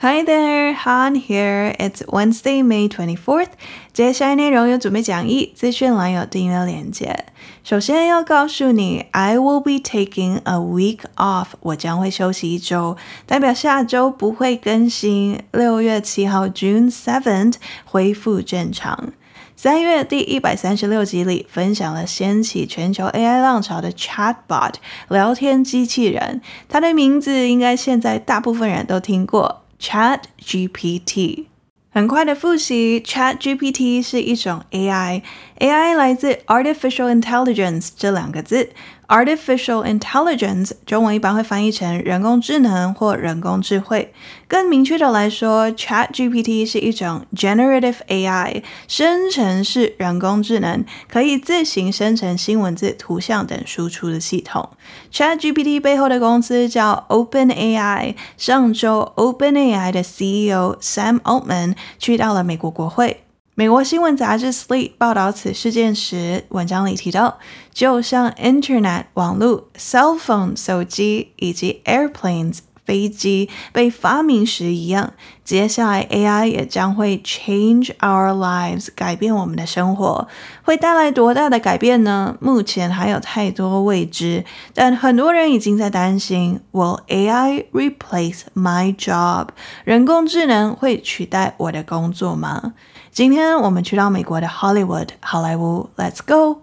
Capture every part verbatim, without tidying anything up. Hi there, Han here. It's Wednesday, May twenty-fourth. 接下来内容有准备讲义，资讯栏有订阅链接。首先要告诉你 I will be taking a week off. 我将会休息一周，代表下周不会更新。六月七号 June seventh 恢复正常。三月第一百三十六集里分享了掀起全球 A I 浪潮的 Chatbot 聊天机器人，它的名字应该现在大部分人都听过， ChatGPT。 很快的复习， ChatGPT 是一种 A I， A I 来自 Artificial Intelligence 这两个字。 Artificial Intelligence 中文一般会翻译成人工智能或人工智慧。更明确的来说， ChatGPT 是一种 Generative A I， 生成式人工智能，可以自行生成新文字、图像等输出的系统。 ChatGPT 背后的公司叫 OpenAI， 上周 OpenAI 的 C E O Sam Altman 去到了美国国会。美国新闻杂志 Slate 报道此事件时，文章里提到，就像 Internet 网络、cell phone 手机以及 airplanes 飞机被发明时一样，接下来 A I 也将会 change our lives 改变我们的生活。会带来多大的改变呢？目前还有太多未知，但很多人已经在担心 Will A I replace my job？ 人工智能会取代我的工作吗？今天我们去到美国的 Hollywood 好莱坞 ，Let's go！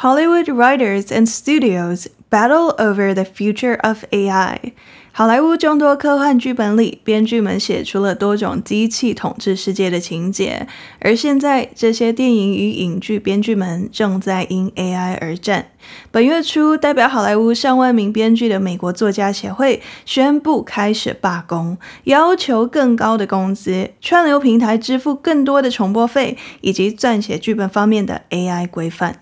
Hollywood writers and studios battle over the future of A I。 好莱坞众多科幻剧本里，编剧们写出了多种机器统治世界的情节，而现在这些电影与影剧编剧们正在因 A I 而战。本月初，代表好莱坞上万名编剧的美国作家协会宣布开始罢工，要求更高的工资、串流平台支付更多的重播费，以及撰写剧本方面的 A I 规范。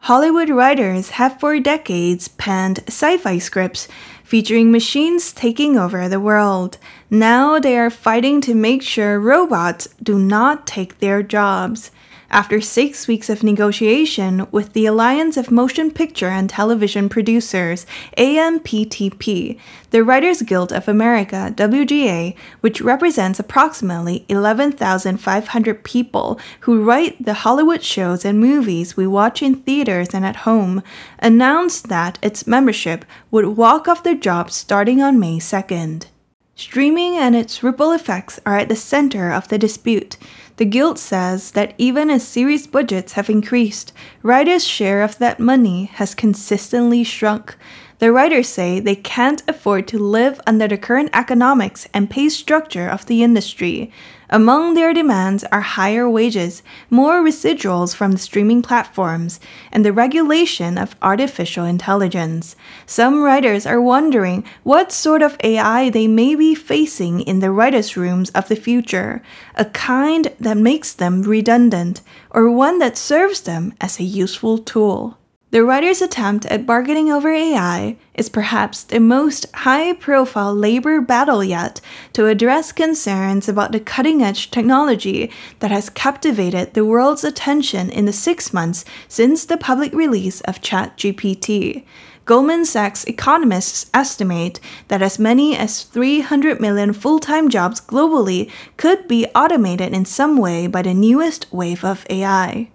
Hollywood writers have for decades penned sci-fi scripts featuring machines taking over the world. Now they are fighting to make sure robots do not take their jobs. After six weeks of negotiation with the Alliance of Motion Picture and Television Producers, A M P T P, the Writers Guild of America, W G A, which represents approximately eleven thousand five hundred people who write the Hollywood shows and movies we watch in theaters and at home, announced that its membership would walk off their jobs starting on May second. Streaming and its ripple effects are at the center of the dispute. The Guild says that even as series budgets have increased, writers' share of that money has consistently shrunk. The writers say they can't afford to live under the current economics and pay structure of the industry. Among their demands are higher wages, more residuals from the streaming platforms, and the regulation of artificial intelligence. Some writers are wondering what sort of A I they may be facing in the writers' rooms of the future, a kind that makes them redundant, or one that serves them as a useful tool. The writers' attempt at bargaining over A I is perhaps the most high-profile labor battle yet to address concerns about the cutting-edge technology that has captivated the world's attention in the six months since the public release of ChatGPT. Goldman Sachs economists estimate that as many as three hundred million full-time jobs globally could be automated in some way by the newest wave of A I.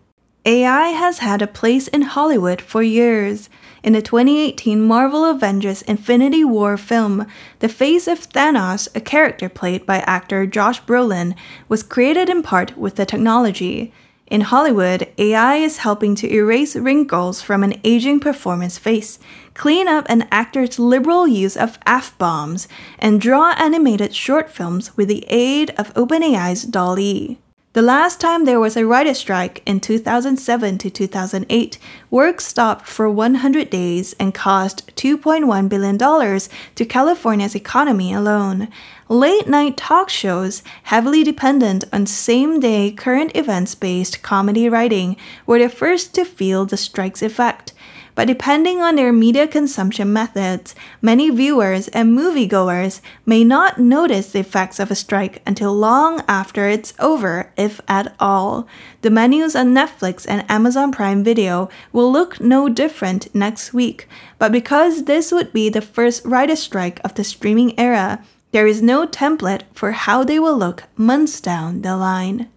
A I has had a place in Hollywood for years. In the twenty eighteen Marvel Avengers Infinity War film, the face of Thanos, a character played by actor Josh Brolin, was created in part with the technology. In Hollywood, A I is helping to erase wrinkles from an aging performance face, clean up an actor's liberal use of F-bombs, and draw animated short films with the aid of OpenAI's D A L L-E. The last time there was a writer's strike in two thousand seven to two thousand eight, work stopped for one hundred days and cost two point one billion dollars to California's economy alone. Late-night talk shows, heavily dependent on same-day current events-based comedy writing, were the first to feel the strike's effect. but depending on their media consumption methods, many viewers and moviegoers may not notice the effects of a strike until long after it's over, if at all. The menus on Netflix and Amazon Prime Video will look no different next week, but because this would be the first writers' strike of the streaming era, there is no template for how they will look months down the line.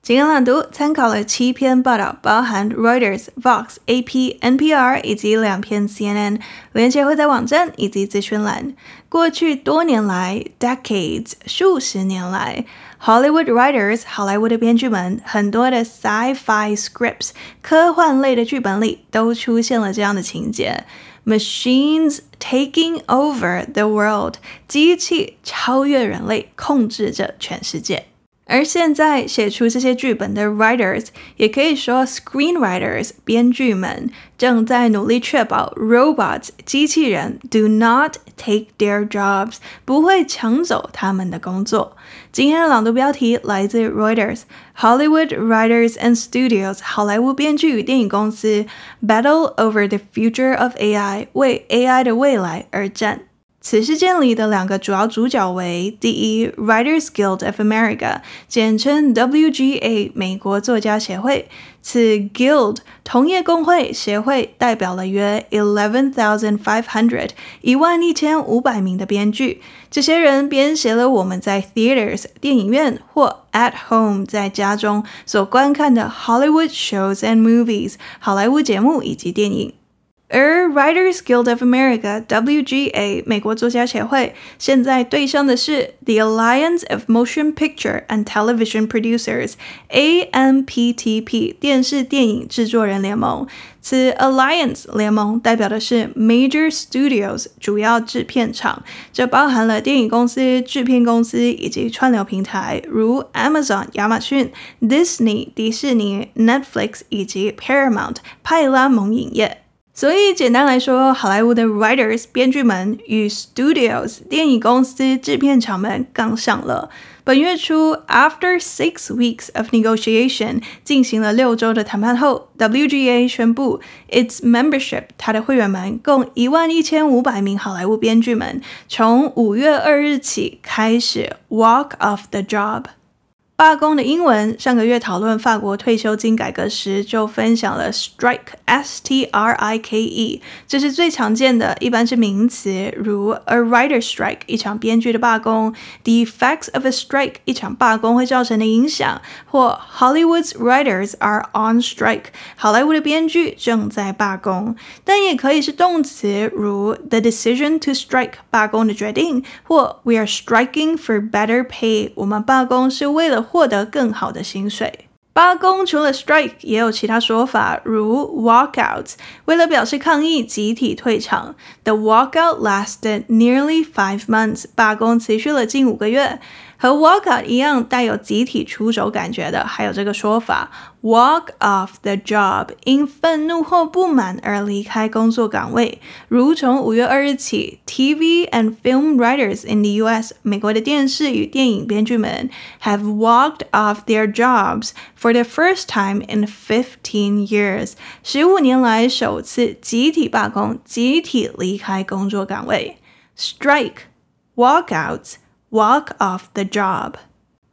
今天朗读参考了七篇报道，包含 Reuters、Vox、A P、N P R 以及两篇 C N N， 连结会在网站以及资讯栏。过去多年来 decades 数十年来 Hollywood writers 好莱坞的编剧们，很多的 sci-fi scripts 科幻类的剧本里都出现了这样的情节。Machines taking over the world 机器超越人类，控制着全世界。而现在写出这些剧本的 writers， 也可以说 screenwriters 编剧们，正在努力确保 robots 机器人 do not take their jobs 不会抢走他们的工作。今天的朗读标题来自 Reuters， Hollywood Writers and Studios 好莱坞编剧与电影公司 battle over the future of A I 为 A I 的未来而战。此事件里的两个主要主角为：第一 ，Writers Guild of America， 简称 W G A， 美国作家协会。此 Guild 同业工会协会代表了约 eleven thousand five hundred 一万一千五百名的编剧，这些人编写了我们在 theaters 电影院或 at home 在家中所观看的 Hollywood shows and movies 好莱坞节目以及电影。而 Writers Guild of America W G A 美国作家协会现在对上的是 The Alliance of Motion Picture and Television Producers A M P T P 电视电影制作人联盟。此 Alliance 联盟代表的是 Major Studios 主要制片厂，这包含了电影公司、制片公司以及串流平台，如 Amazon 亚马逊、Disney 迪士尼、Netflix 以及 Paramount 派拉蒙影业。所以简单来说，好莱坞的 writers 编剧们与 studios 电影公司制片厂们杠上了。本月初 after six weeks of negotiation 进行了六周的谈判后， W G A 宣布 its membership 它的会员们共一万一千五百名好莱坞编剧们从五月二日起开始 walk off the job。罢工的英文，上个月讨论法国退休金改革时就分享了 strike S T R I K E， 这是最常见的，一般是名词，如 a writer strike 一场编剧的罢工， the effects of a strike 一场罢工会造成的影响，或 Hollywood's writers are on strike 好莱坞的编剧正在罢工。但也可以是动词，如 the decision to strike 罢工的决定，或 we are striking for better pay 我们罢工是为了获得更好的薪水。罢工除了 strike 也有其他说法，如 walkouts 为了表示抗议集体退场。 The walkout lasted nearly five months 罢工持续了近五个月。和 walkout 一样带有集体出走感觉的还有这个说法 walk off the job 因愤怒或不满而离开工作岗位，如从五月二日起 T V and film writers in the U S 美国的电视与电影编剧们 have walked off their jobs for the first time in fifteen years 十五年来首次集体罢工，集体离开工作岗位。 Strike walkouts walk off the job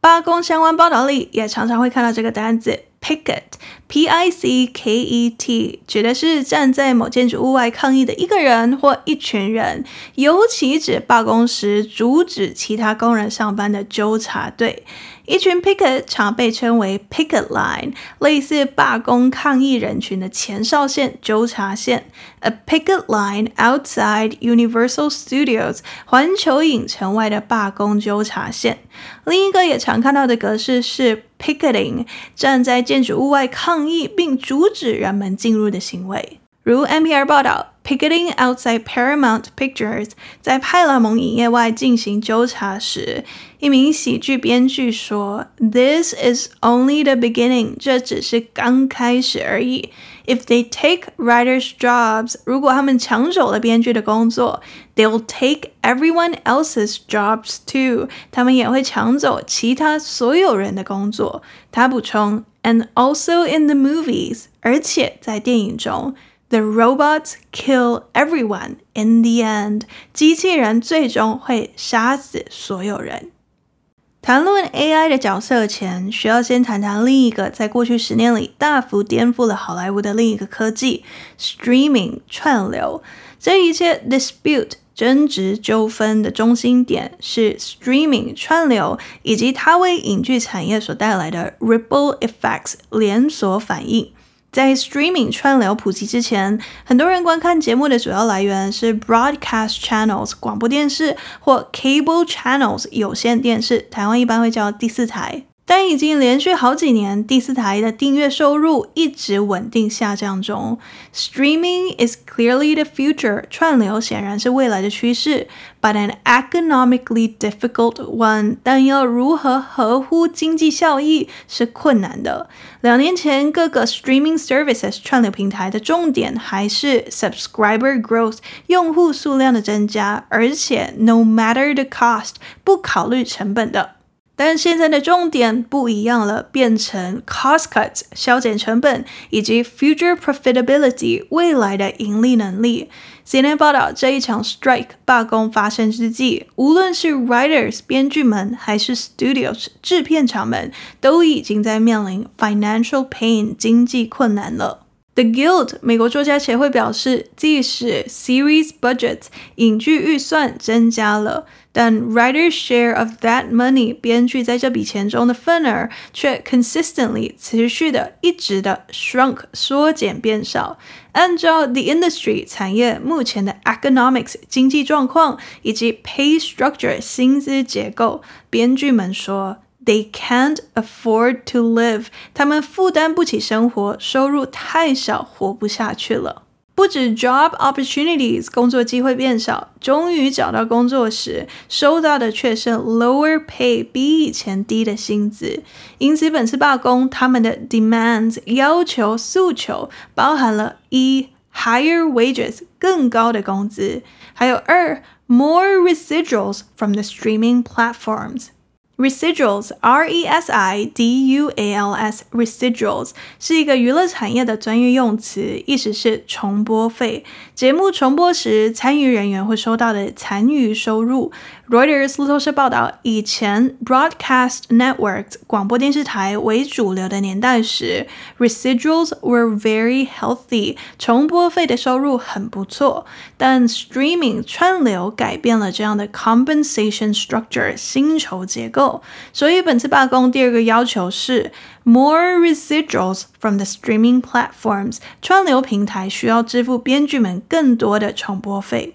罢工相关报道里也常常会看到这个单字 picket P I C K E T 指的是站在某建筑物外抗议的一个人或一群人，尤其指罢工时阻止其他工人上班的纠察队。一群 picket 常被称为 picket line， 类似罢工抗议人群的前哨线、纠察线。 A picket line outside Universal Studios 环球影城外的罢工纠察线。另一个也常看到的格式是 picketing 站在建筑物外抗议并阻止人们进入的行为，如 N P R 报道 Picketing outside Paramount Pictures 在派拉蒙影业外进行纠察时，一名喜剧编剧说 This is only the beginning 这只是刚开始而已。If they take writers' jobs, 如果他们抢走了编剧的工作 they'll take everyone else's jobs too. 他们也会抢走其他所有人的工作。他补充 and also in the movies, 而且在电影中 the robots kill everyone in the end. 机器人最终会杀死所有人。谈论 A I 的角色前，需要先谈谈另一个在过去十年里大幅颠覆了好莱坞的另一个科技 Streaming 串流。这一切 dispute 争执纠纷的中心点是 Streaming 串流以及它为影剧产业所带来的 Ripple Effects 连锁反应。在 Streaming 串流普及之前，很多人观看节目的主要来源是 Broadcast Channels 广播电视或 Cable Channels 有线电视，台湾一般会叫第四台。但已经连续好几年，第四台的订阅收入一直稳定下降中。Streaming is clearly the future， 串流显然是未来的趋势 ，but an economically difficult one， 但要如何合乎经济效益是困难的。两年前，各个 streaming services 串流平台的重点还是 subscriber growth 用户数量的增加，而且 no matter the cost 不考虑成本的。但现在的重点不一样了，变成 cost cuts 削减成本以及 future profitability 未来的盈利能力。C N N 报道，这一场 strike 罢工发生之际，无论是 writers 编剧们还是 studios 制片厂们，都已经在面临 financial pain 经济困难了。The Guild 美国作家协会表示，即使 series budgets 影剧预算增加了，但 writers' share of that money 编剧在这笔钱中的份额却 consistently 持续的一直的 shrunk 缩减变少。按照 the industry 产业目前的 economics 经济状况以及 pay structure 薪资结构，编剧们说They can't afford to live. 他们负担不起生活，收入太少，活不下去了。不止 job opportunities 工作机会变少，终于找到工作时，收到的却是 lower pay 比以前低的薪资。因此本次罢工，他们的 demands 要求诉求包含了一 higher wages 更高的工资，还有二 more residuals from the streaming platforms。Residuals, R E S I D U A L S, Residuals 是一个娱乐产业的专业用词，意思是重播费。节目重播时，参与人员会收到的残余收入。Reuters 路透社报道，以前 Broadcast Networks 广播电视台为主流的年代时 ，Residuals were very healthy， 重播费的收入很不错。但 Streaming 串流改变了这样的 compensation structure 薪酬结构。所以本次罢工第二个要求是 more residuals from the streaming platforms， 串流平台需要支付编剧们更多的重播费。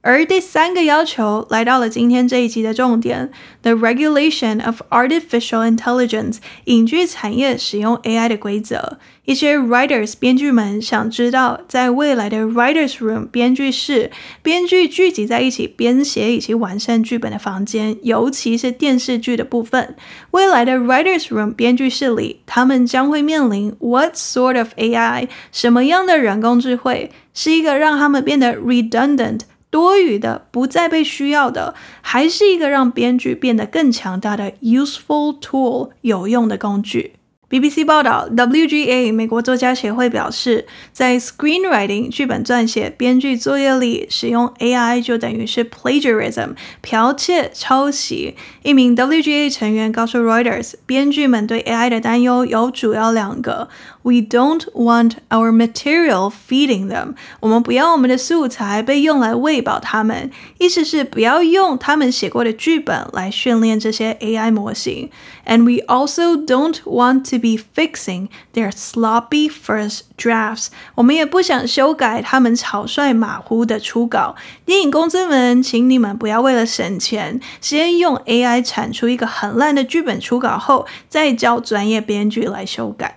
而第三个要求来到了今天这一集的重点 ，the regulation of artificial intelligence， 影剧产业使用 A I 的规则。一些 writers 编剧们想知道，在未来的 writers room 编剧室，编剧聚集在一起编写以及完善剧本的房间，尤其是电视剧的部分。未来的 writers room 编剧室里，他们将会面临 what sort of A I， 什么样的人工智慧，是一个让他们变得 redundant。多余的不再被需要的，还是一个让编剧变得更强大的 useful tool 有用的工具。 B B C 报道 W G A 美国作家协会表示，在 screenwriting 剧本撰写编剧作业里使用 A I 就等于是 plagiarism 剽窃抄袭。一名 W G A 成员告诉 Reuters， 编剧们对 A I 的担忧有主要两个，We don't want our material feeding them. 我们不要我们的素材被用来喂饱他们，意思是不要用他们写过的剧本来训练这些 A I 模型。And we also don't want to be fixing their sloppy first drafts. 我们也不想修改他们草率马虎的初稿。电影公司们，请你们不要为了省钱，先用 A I 产出一个很烂的剧本初稿后，再交专业编剧来修改。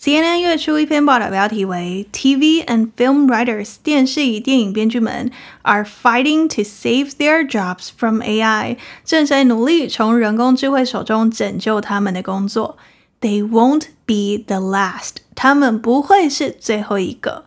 C N N 月初一篇报道，标题为 T V and Film Writers 电视与电影编剧们 are fighting to save their jobs from A I， 正在努力从人工智慧手中拯救他们的工作。They won't be the last. 他们不会是最后一个。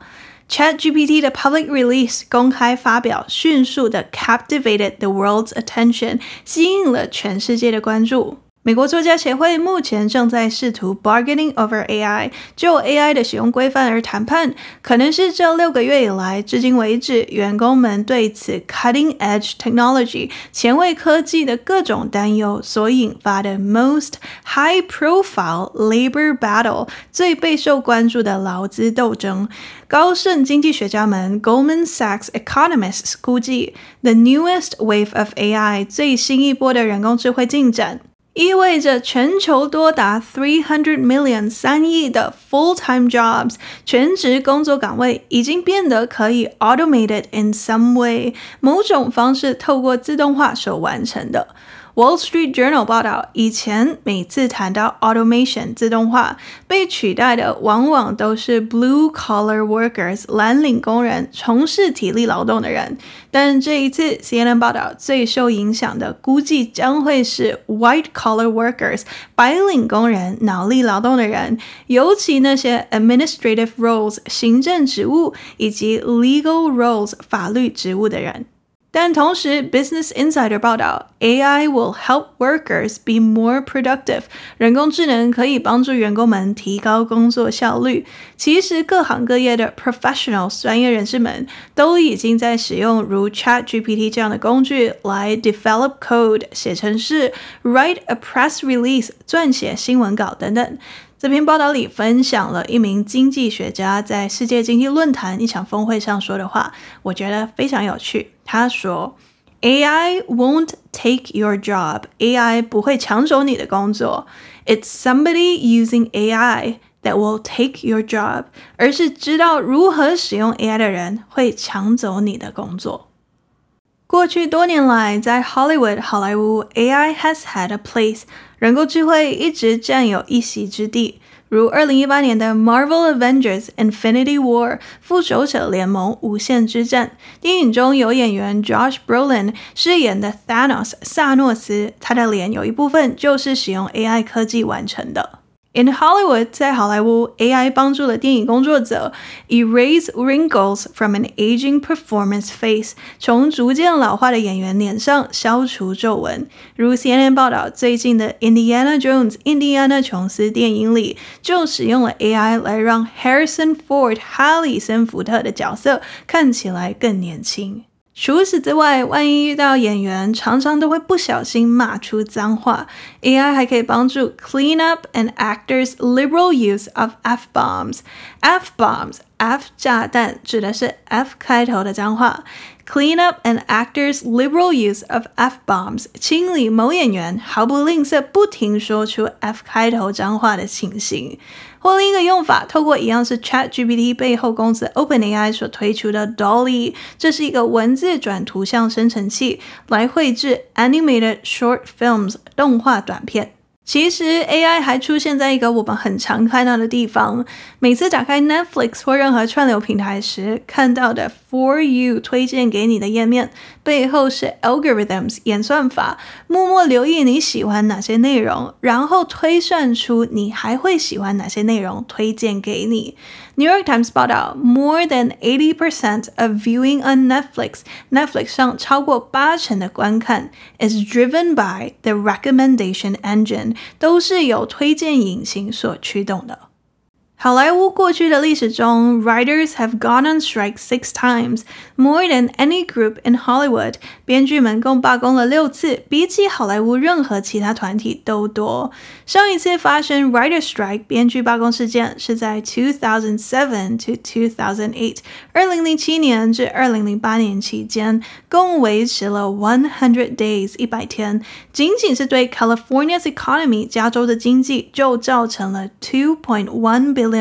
ChatGPT 的 public release 公开发表迅速的 captivated the world's attention， 吸引了全世界的关注。美国作家协会目前正在试图 bargaining over A I， 就 A I 的使用规范而谈判，可能是这六个月以来至今为止员工们对此 cutting edge technology 前卫科技的各种担忧所引发的 most high profile labor battle 最备受关注的劳资斗争。高盛经济学家们 Goldman Sachs economists 估计 the newest wave of A I 最新一波的人工智慧进展意味着全球多达three hundred million 三亿的 full-time jobs 全职工作岗位已经变得可以 automated in some way 某种方式透过自动化所完成的。Wall Street Journal 报道，以前每次谈到 automation 自动化，被取代的往往都是 blue collar workers 蓝领工人，从事体力劳动的人。但这一次 C N N 报道，最受影响的估计将会是 white collar workers 白领工人，脑力劳动的人，尤其那些 administrative roles 行政职务以及 legal roles 法律职务的人。但同时 Business Insider 报道 A I will help workers be more productive 人工智能可以帮助员工们提高工作效率。其实各行各业的 professionals 专业人士们都已经在使用如 ChatGPT 这样的工具来 develop code 写程式 write a press release 撰写新闻稿等等。这篇报道里分享了一名经济学家在世界经济论坛一场峰会上说的话，我觉得非常有趣。他说 A I won't take your job. A I 不会抢走你的工作。It's somebody using A I that will take your job. 而是知道如何使用 A I 的人会抢走你的工作。过去多年来，在 Hollywood 好莱坞 A I has had a place 人工智慧一直占有一席之地，如二零一八年的 Marvel Avengers Infinity War 复仇者联盟无限之战，电影中有演员 Josh Brolin 饰演的 Thanos 萨诺斯，他的脸有一部分就是使用 A I 科技完成的。In Hollywood, 在好莱坞 A I 帮助了电影工作者 erase wrinkles from an aging performance face 从逐渐老化的演员脸上消除皱纹。如 C N N 报道，最近的 Indiana Jones 印第安纳琼斯电影里就使用了 A I 来让 Harrison Ford 哈里森福特的角色看起来更年轻。除此之外，万一遇到演员，常常都会不小心骂出脏话。A I 还可以帮助 clean up an actor's liberal use of F-bombs. F-bombs, F 炸弹指的是 F 开头的脏话。Clean up an actor's liberal use of F-bombs. 清理某演员毫不吝啬不停说出 F 开头脏话的情形。或另一个用法，透过一样是 ChatGPT 背后公司 OpenAI 所推出的 D A L L-E， 这是一个文字转图像生成器，来绘制 animated short films 动画短片。其实 A I 还出现在一个我们很常看到的地方，每次打开 Netflix 或任何串流平台时看到的 For You 推荐给你的页面，背后是 algorithms 演算法，默默留意你喜欢哪些内容，然后推算出你还会喜欢哪些内容推荐给你。New York Times 报道 more than eighty percent of viewing on Netflix Netflix 上超过八成的观看 is driven by the recommendation engine都是由推荐引擎所驱动的。好莱坞过去的历史中 Writers have gone on strike six times, more than any group in Hollywood. 编剧们共罢工了六次，比起好莱坞任何其他团体都多。上一次发生 Writers strike 编剧罢工事件是在 two thousand seven to two thousand eight, 二零零七年至二零零八年期间，共维持了one hundred days 一百天，仅仅是对 California's economy 加州的经济就造成了 two point one billion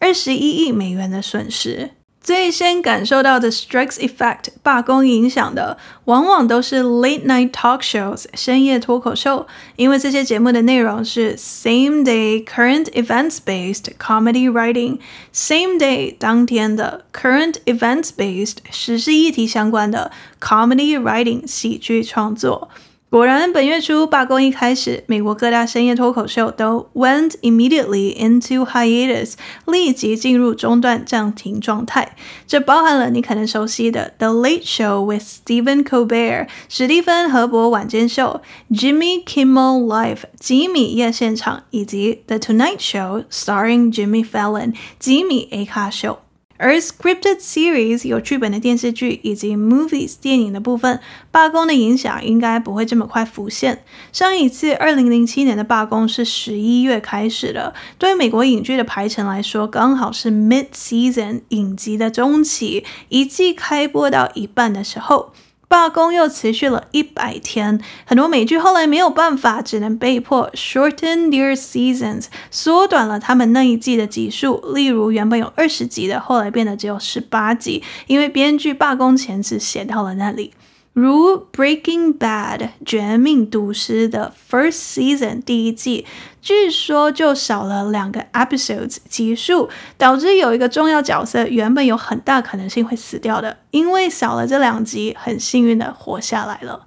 二十一亿美元的损失。最先感受到的 strikes effect 罢工影响的往往都是 late night talk shows 深夜脱口秀，因为这些节目的内容是 same day current events based comedy writing same day 当天的 current events based 时事议题相关的 comedy writing 喜剧创作。果然，本月初罢工一开始，美国各大深夜脱口秀都 went immediately into hiatus， 立即进入中断暂停状态。这包含了你可能熟悉的 The Late Show with Stephen Colbert， 史蒂芬·何伯晚间秀， Jimmy Kimmel Live， 吉米夜现场，以及 The Tonight Show starring Jimmy Fallon， 吉米 A 咖秀。而 scripted series 有剧本的电视剧以及 movies 电影的部分，罢工的影响应该不会这么快浮现。上一次二零零七年的罢工是十一月开始的，对美国影剧的排程来说，刚好是 mid-season 影集的中期，一季开播到一半的时候。罢工又持续了一百天，很多美剧后来没有办法，只能被迫 shorten their seasons， 缩短了他们那一季的集数，例如原本有二十集的，后来变得只有十八集，因为编剧罢工前只写到了那里。如 Breaking Bad 绝命毒师的 first season 第一季，据说就少了两个 episodes 集数，导致有一个重要角色原本有很大可能性会死掉的，因为少了这两集，很幸运的活下来了。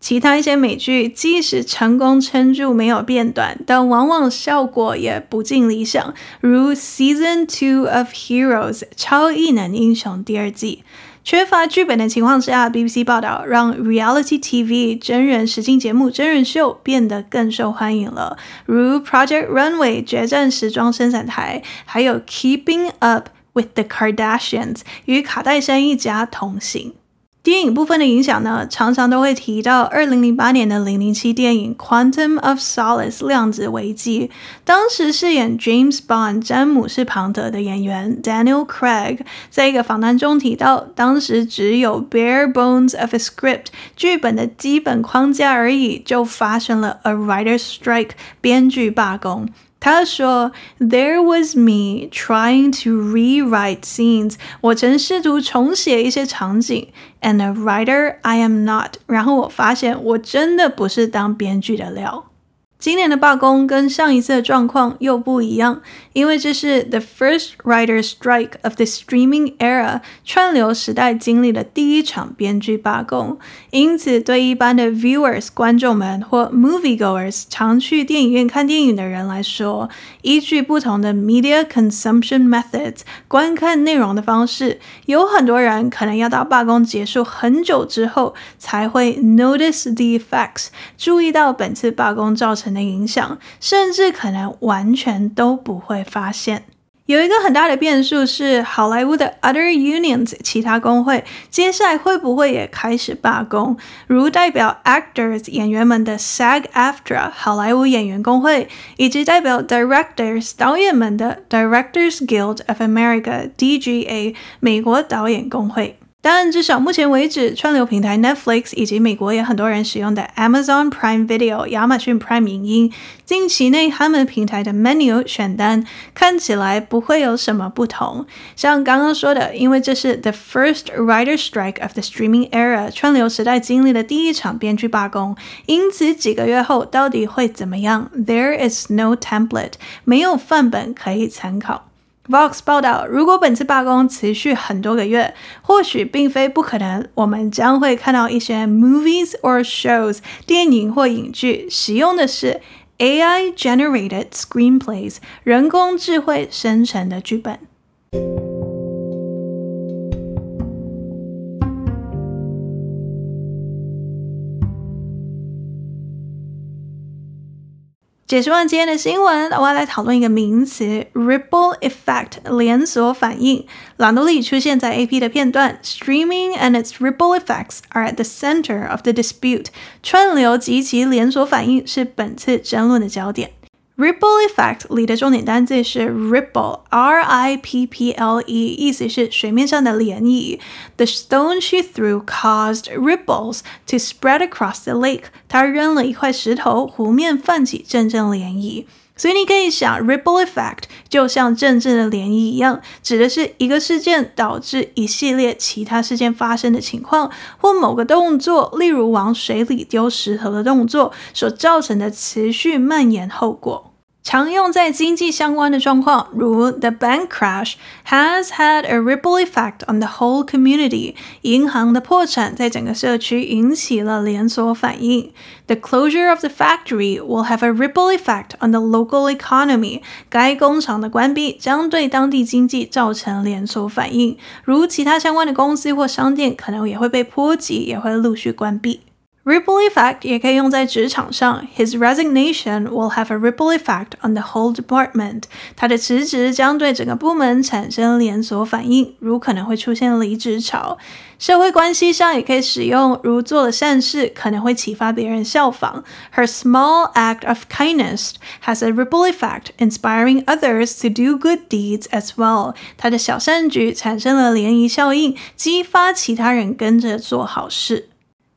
其他一些美剧即使成功撑住没有变短，但往往效果也不尽理想，如 Season two of Heroes 超异能英雄第二季。缺乏剧本的情况下 ，B B C 报道让 reality T V 真人实境节目真人秀变得更受欢迎了，如 Project Runway 决战时装生产台，还有 Keeping Up with the Kardashians 与卡戴珊一家同行。电影部分的影响呢，常常都会提到二零零八年的零零七电影 Quantum of Solace 量子危机。当时饰演 James Bond 詹姆士庞德的演员 Daniel Craig 在一个访谈中提到，当时只有 bare bones of a script 剧本的基本框架而已，就发生了 a writer's strike 编剧罢工。他说 There was me trying to rewrite scenes， 我曾试图重写一些场景， and a writer I am not， 然后我发现我真的不是当编剧的料。今年的罢工跟上一次的状况又不一样，因为这是 the first writer's strike of the streaming era， 串流时代经历了第一场编剧罢工，因此对一般的 viewers 观众们或 moviegoers 常去电影院看电影的人来说，依据不同的 media consumption methods 观看内容的方式，有很多人可能要到罢工结束很久之后才会 notice the effects， 注意到本次罢工造成的影响，甚至可能完全都不会发现。有一个很大的变数是好莱坞的 other unions 其他工会接下来会不会也开始罢工，如代表 actors 演员们的 SAG-A F T R A 好莱坞演员工会，以及代表 directors 导演们的 Writers Guild of America D G A 美国导演工会。但至少目前为止，串流平台 Netflix 以及美国也很多人使用的 Amazon Prime Video 亚马逊 Prime 影音，近期内他们平台的 menu 选单看起来不会有什么不同。像刚刚说的，因为这是 the first writer's strike of the streaming era， 串流时代经历的第一场编剧罢工，因此几个月后到底会怎么样 ？There is no template， 没有范本可以参考。Vox 报道，如果本次罢工持续很多个月，或许并非不可能，我们将会看到一些 movies or shows 电影或影剧使用的是 A I generated screenplays 人工智慧生成的剧本。解释完今天的新闻，我要来讨论一个名词 Ripple Effect 连锁反应。朗读里出现在 A P 的片段 Streaming and its ripple effects are at the center of the dispute， 串流及其连锁反应是本次争论的焦点。Ripple Effect 里的重点单字是 Ripple R I P P L E， 意思是水面上的涟漪。 The stone she threw caused ripples to spread across the lake， 她扔了一块石头，湖面泛起阵阵涟漪。所以你可以想 Ripple Effect 就像阵阵的涟漪一样，指的是一个事件导致一系列其他事件发生的情况，或某个动作，例如往水里丢石头的动作所造成的持续蔓延后果。常用在经济相关的状况，如 The bank crash has had a ripple effect on the whole community. 银行的破产在整个社区引起了连锁反应。The closure of the factory will have a ripple effect on the local economy. 该工厂的关闭将对当地经济造成连锁反应，如其他相关的公司或商店可能也会被波及，也会陆续关闭。Ripple effect 也可以用在职场上。 His resignation will have a ripple effect on the whole department. 他的辞职将对整个部门产生连锁反应，如可能会出现离职潮。社会关系上也可以使用，如做了善事可能会启发别人效仿。 Her small act of kindness has a ripple effect, inspiring others to do good deeds as well. 她的小善举产生了涟漪效应，激发其他人跟着做好事。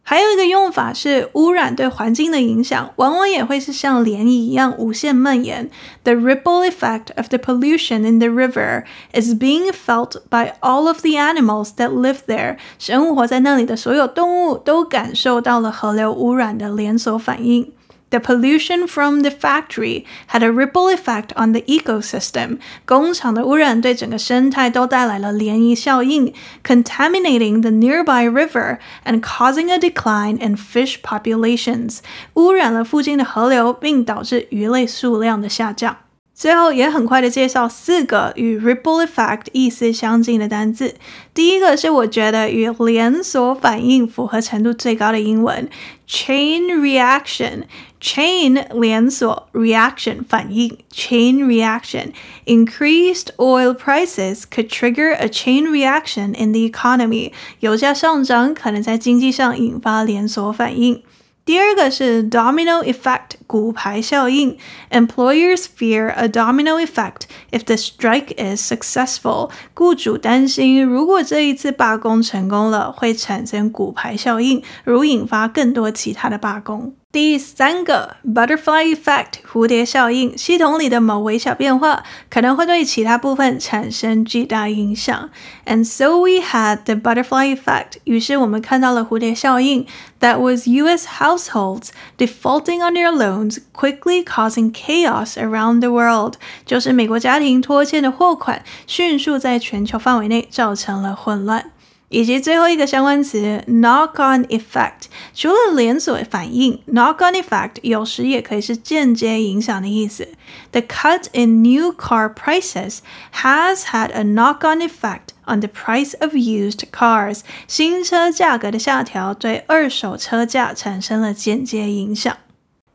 还有一个用法是污染对环境的影响，往往也会是像涟漪一样无限蔓延。The ripple effect of the pollution in the river is being felt by all of the animals that live there. 生活在那里的所有动物都感受到了河流污染的连锁反应。The pollution from the factory had a ripple effect on the ecosystem. 工厂的污染对整个生态都带来了涟漪效应 ，contaminating the nearby river and causing a decline in fish populations. 污染了附近的河流，并导致鱼类数量的下降。最后也很快的介绍四个与 ripple effect 意思相近的单字。第一个是我觉得与连锁反应符合程度最高的英文 chain reaction。Chain 连锁 reaction 反应 chain reaction. Increased oil prices could trigger a chain reaction in the economy. 油价上涨可能在经济上引发连锁反应。第二个是 domino effect 骨牌效应 Employers fear a domino effect if the strike is successful 雇主担心如果这一次罢工成功了会产生骨牌效应如引发更多其他的罢工第三个 butterfly effect 蝴蝶效应系统里的某微小变化可能会对其他部分产生巨大影响 And so we had the butterfly effect 于是我们看到了蝴蝶效应 That was U S households defaulting on their loans quickly causing chaos around the world 就是美国家庭拖欠的货款迅速在全球范围内造成了混乱以及最后一个相关词 knock-on effect 除了连锁反应 knock-on effect 有时也可以是间接影响的意思 The cut in new car prices has had a knock-on effect on the price of used cars 新车价格的下调对二手车价产生了间接影响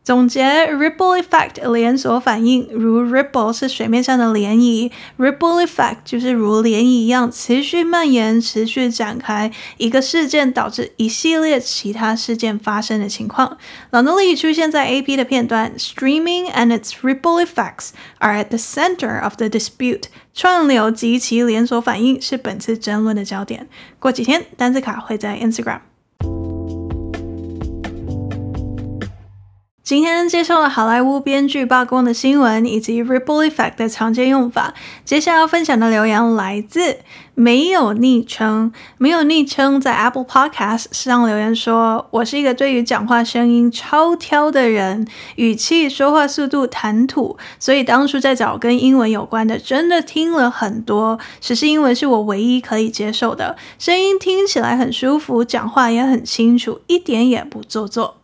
总结 ripple effect 连锁反应如 ripple 是水面上的涟漪 ripple effect 就是如涟漪一样持续蔓延持续展开一个事件导致一系列其他事件发生的情况朗读里出现在 A P 的片段 Streaming and its ripple effects are at the center of the dispute 串流及其连锁反应是本次争论的焦点过几天单字卡会在 Instagram今天介绍了好莱坞编剧罢工的新闻以及 ripple effect 的常见用法接下来要分享的留言来自没有昵称没有昵称在 Apple Podcast 上留言说我是一个对于讲话声音超挑的人语气说话速度谈吐所以当初在找跟英文有关的真的听了很多时事英文是我唯一可以接受的声音听起来很舒服讲话也很清楚一点也不做作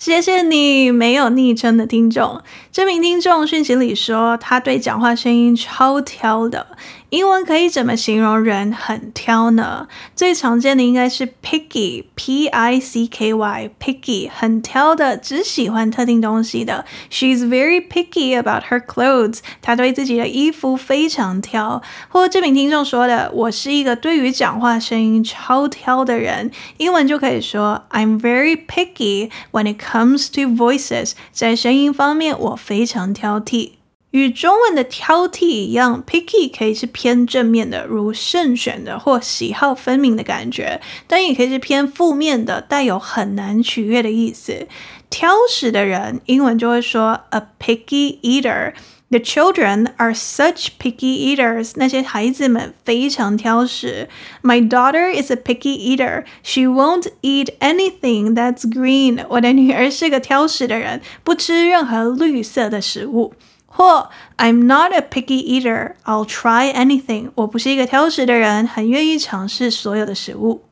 谢谢你没有昵称的听众这名听众讯息里说他对讲话声音超挑的英文可以怎么形容人很挑呢最常见的应该是 picky P I C K Y picky 很挑的只喜欢特定东西的 She's very picky about her clothes 她对自己的衣服非常挑或这名听众说的我是一个对于讲话声音超挑的人英文就可以说 I'm very picky when it comes comes to voices 在声音方面我非常挑剔与中文的挑剔一样 picky 可以是偏正面的如慎选的或喜好分明的感觉但也可以是偏负面的带有很难取悦的意思挑食的人英文就会说 a picky eater The children are such picky eaters. 那些孩子们非常挑食。My daughter is a picky eater. She won't eat anything that's green. 我的女儿是个挑食的人，不吃任何绿色的食物。或 I'm not a picky eater, I'll try anything. 我不是一个挑食的人，很愿意尝试所有的食物。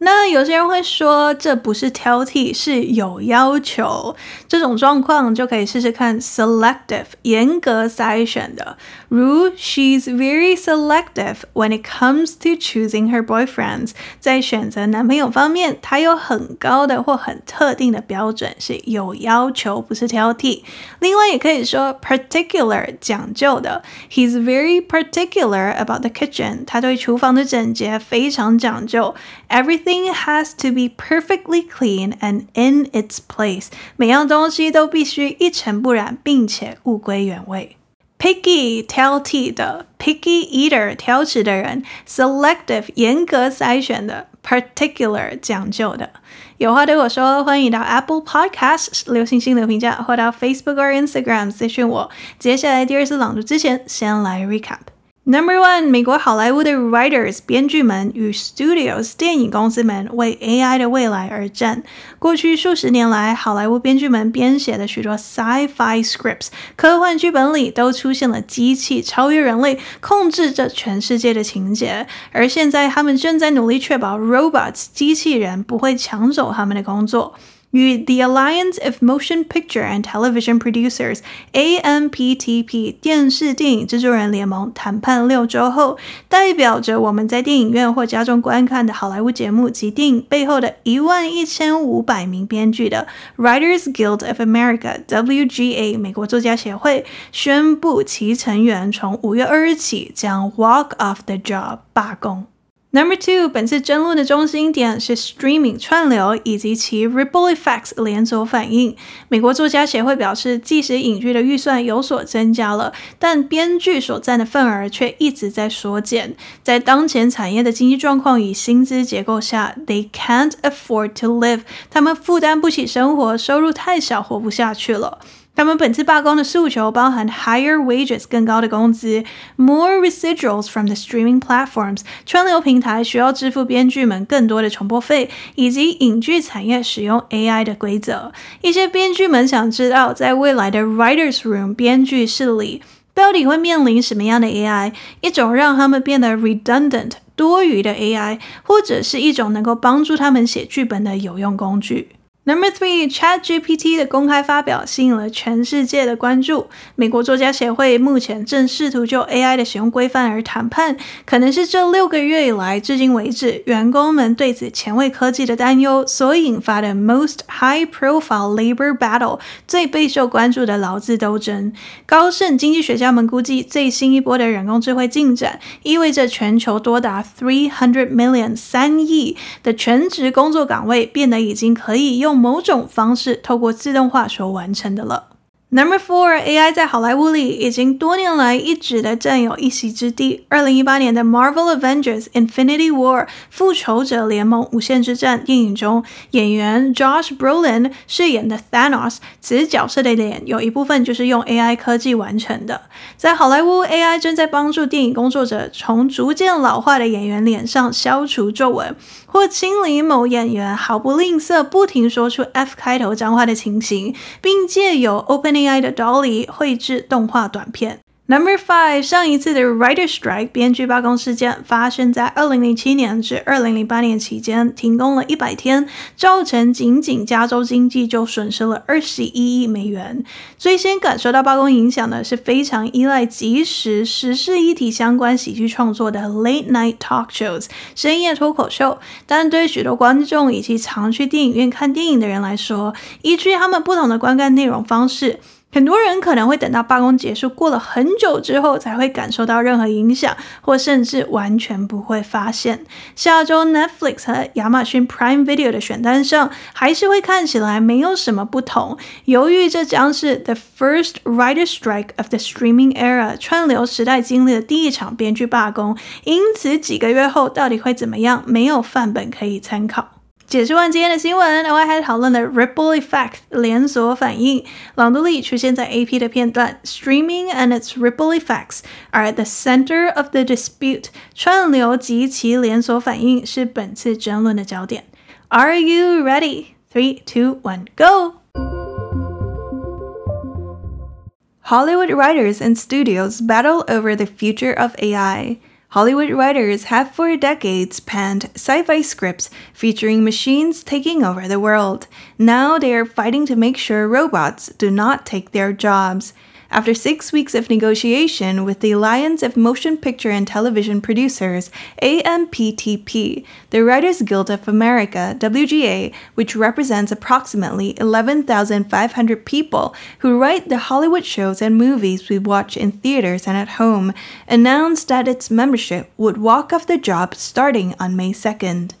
那有些人会说，这不是挑剔，是有要求。这种状况就可以试试看 selective 严格筛选的，如 She's very selective when it comes to choosing her boyfriends. 在选择男朋友方面，她有很高的或很特定的标准，是有要求，不是挑剔。另外也可以说 particular 讲究的， He's very particular about the kitchen. 他对厨房的整洁非常讲究。 Everything has to be perfectly clean and in its place. 每样东西都必须一尘不染，并且物归原位。Picky 挑剔的， Picky eater 挑食的人， Selective 严格筛选的， Particular 讲究的。有话对我说，欢迎到 Apple Podcast 留星星的评价，或到 Facebook or Instagram 私讯我。接下来第二次朗读之前，先来 recap。Number one, 美国好莱坞的 writers 编剧们与 studios 电影公司们为 A I 的未来而战。过去数十年来，好莱坞编剧们编写的许多 sci-fi scripts 科幻剧本里都出现了机器超越人类，控制着全世界的情节。而现在，他们正在努力确保 robots 机器人不会抢走他们的工作。与 The Alliance of Motion Picture and Television Producers A M P T P 电视电影制作人联盟谈判六周后，代表着我们在电影院或家中观看的好莱坞节目及电影背后的一万一千五百名编剧的 Writers Guild of America W G A 美国作家协会宣布，其成员从五月二日起将 walk off the job 罢工。Number two, 本次争论的中心点是 streaming 串流以及其 ripple effects 连锁反应。美国作家协会表示，即使影剧的预算有所增加了，但编剧所占的份额却一直在缩减。在当前产业的经济状况与薪资结构下 ，they can't afford to live， 他们负担不起生活，收入太小，活不下去了。他们本次罢工的诉求包含 higher wages 更高的工资， more residuals from the streaming platforms 串流平台需要支付编剧们更多的重播费，以及影剧产业使用 A I 的规则。一些编剧们想知道，在未来的 writers room 编剧室里到底会面临什么样的 A I， 一种让他们变得 redundant 多余的 A I， 或者是一种能够帮助他们写剧本的有用工具。Number three, ChatGPT 的公开发表吸引了全世界的关注。美国作家协会目前正试图就 A I 的使用规范而谈判，可能是这六个月以来至今为止，员工们对此前卫科技的担忧所引发的 most high-profile labor battle 最备受关注的劳资斗争。高盛经济学家们估计，最新一波的人工智慧进展意味着全球多达three hundred million 三亿的全职工作岗位变得已经可以用某种方式透过自动化所完成的了。Number four, A I 在好莱坞里已经多年来一直的占有一席之地。二零一八年的 Marvel Avengers Infinity War 复仇者联盟无限之战电影中，演员 Josh Brolin 饰演的 Thanos， 此角色的脸有一部分就是用 A I 科技完成的。在好莱坞， A I 正在帮助电影工作者从逐渐老化的演员脸上消除皱纹，或清理某演员毫不吝啬不停说出 F 开头脏话的情形，并借由 OpenAI 的 D A L L-E 绘制动画短片。Number five, 上一次的 Writers Strike 编剧罢工事件发生在二零零七年至二零零八年期间，停工了一百天，造成仅仅加州经济就损失了二十一亿美元。最先感受到罢工影响的是非常依赖即时时事议题相关喜剧创作的 Late Night Talk Shows 深夜脱口秀，但对许多观众以及常去电影院看电影的人来说，依据他们不同的观看内容方式，很多人可能会等到罢工结束过了很久之后才会感受到任何影响，或甚至完全不会发现。下周 Netflix 和亚马逊 Prime Video 的选单上还是会看起来没有什么不同。由于这将是 the first writers' strike of the streaming era 串流时代经历的第一场编剧罢工，因此几个月后到底会怎么样，没有范本可以参考。解释完今天的新闻，另外还讨论了 Ripple Effect 连锁反应。朗读里出现在 A P 的片段 Streaming and its ripple effects are at the center of the dispute. 串流及其连锁反应是本次争论的焦点。Are you ready? three, two, one, go! Hollywood writers and studios battle over the future of A I. Hollywood writers have for decades penned sci-fi scripts featuring machines taking over the world. Now they are fighting to make sure robots do not take their jobs. After six weeks of negotiation with the Alliance of Motion Picture and Television Producers, A M P T P, the Writers Guild of America, W G A, which represents approximately eleven thousand five hundred people who write the Hollywood shows and movies we watch in theaters and at home, announced that its membership would walk off the job starting on May second.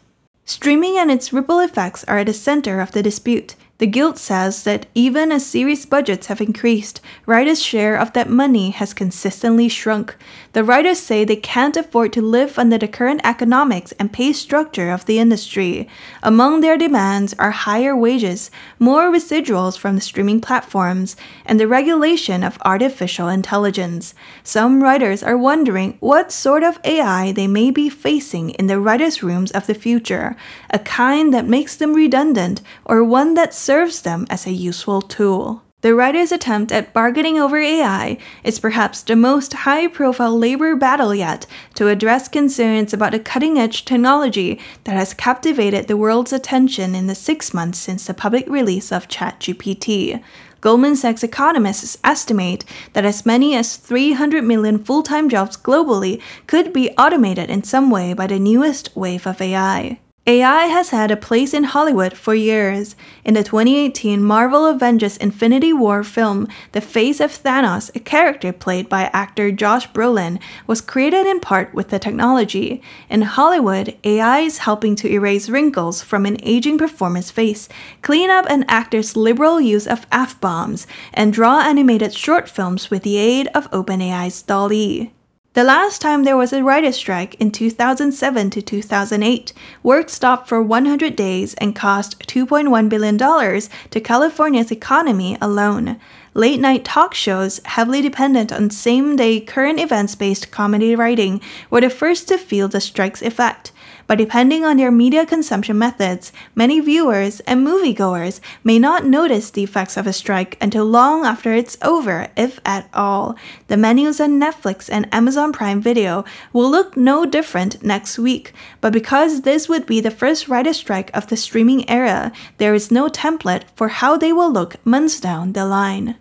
Streaming and its ripple effects are at the center of the dispute. The Guild says that even as series budgets have increased, writers' share of that money has consistently shrunk. The writers say they can't afford to live under the current economics and pay structure of the industry. Among their demands are higher wages, more residuals from the streaming platforms, and the regulation of artificial intelligence. Some writers are wondering what sort of A I they may be facing in the writers' rooms of the future, a kind that makes them redundant or one that's serves them as a useful tool. The writers' attempt at bargaining over A I is perhaps the most high-profile labor battle yet to address concerns about the cutting-edge technology that has captivated the world's attention in the six months since the public release of ChatGPT. Goldman Sachs economists estimate that as many as three hundred million full-time jobs globally could be automated in some way by the newest wave of A I. A I has had a place in Hollywood for years. In the twenty eighteen Marvel Avengers Infinity War film, The Face of Thanos, a character played by actor Josh Brolin, was created in part with the technology. In Hollywood, A I is helping to erase wrinkles from an aging performer's face, clean up an actor's liberal use of F-bombs, and draw animated short films with the aid of OpenAI's DALL-E. The last time there was a writer's strike in two thousand seven to two thousand eight, work stopped for one hundred days and cost two point one billion dollars to California's economy alone. Late-night talk shows, heavily dependent on same-day current events-based comedy writing, were the first to feel the strike's effect. But depending on their media consumption methods, many viewers and moviegoers may not notice the effects of a strike until long after it's over, if at all. The menus on Netflix and Amazon Prime Video will look no different next week, but because this would be the first writer's strike of the streaming era, there is no template for how they will look months down the line.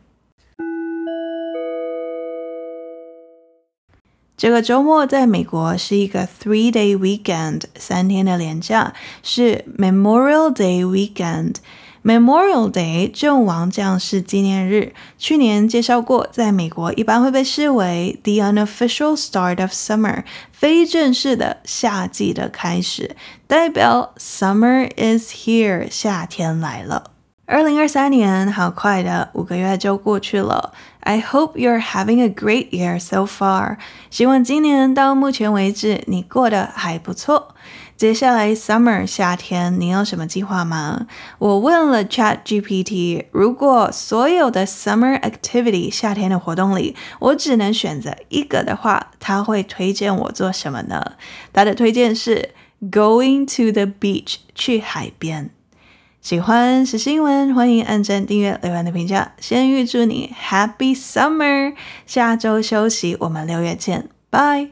这个周末在美国是一个 three day weekend， 三天的连假，是 Memorial Day weekend。Memorial Day 阵亡将士纪念日，去年介绍过，在美国一般会被视为 the unofficial start of summer， 非正式的夏季的开始，代表 summer is here， 夏天来了。二零二三年好快的五个月就过去了。I hope you're having a great year so far. 希望今年到目前为止你过得还不错。接下来 summer 夏天你有什么计划吗？我问了 ChatGPT， 如果所有的 summer activity 夏天的活动里我只能选择一个的话，它会推荐我做什么呢？它的推荐是 going to the beach， 去海边。喜欢时事英文，欢迎按赞、订阅、留言的评价。先预祝你 Happy Summer， 下周休息，我们六月见，拜。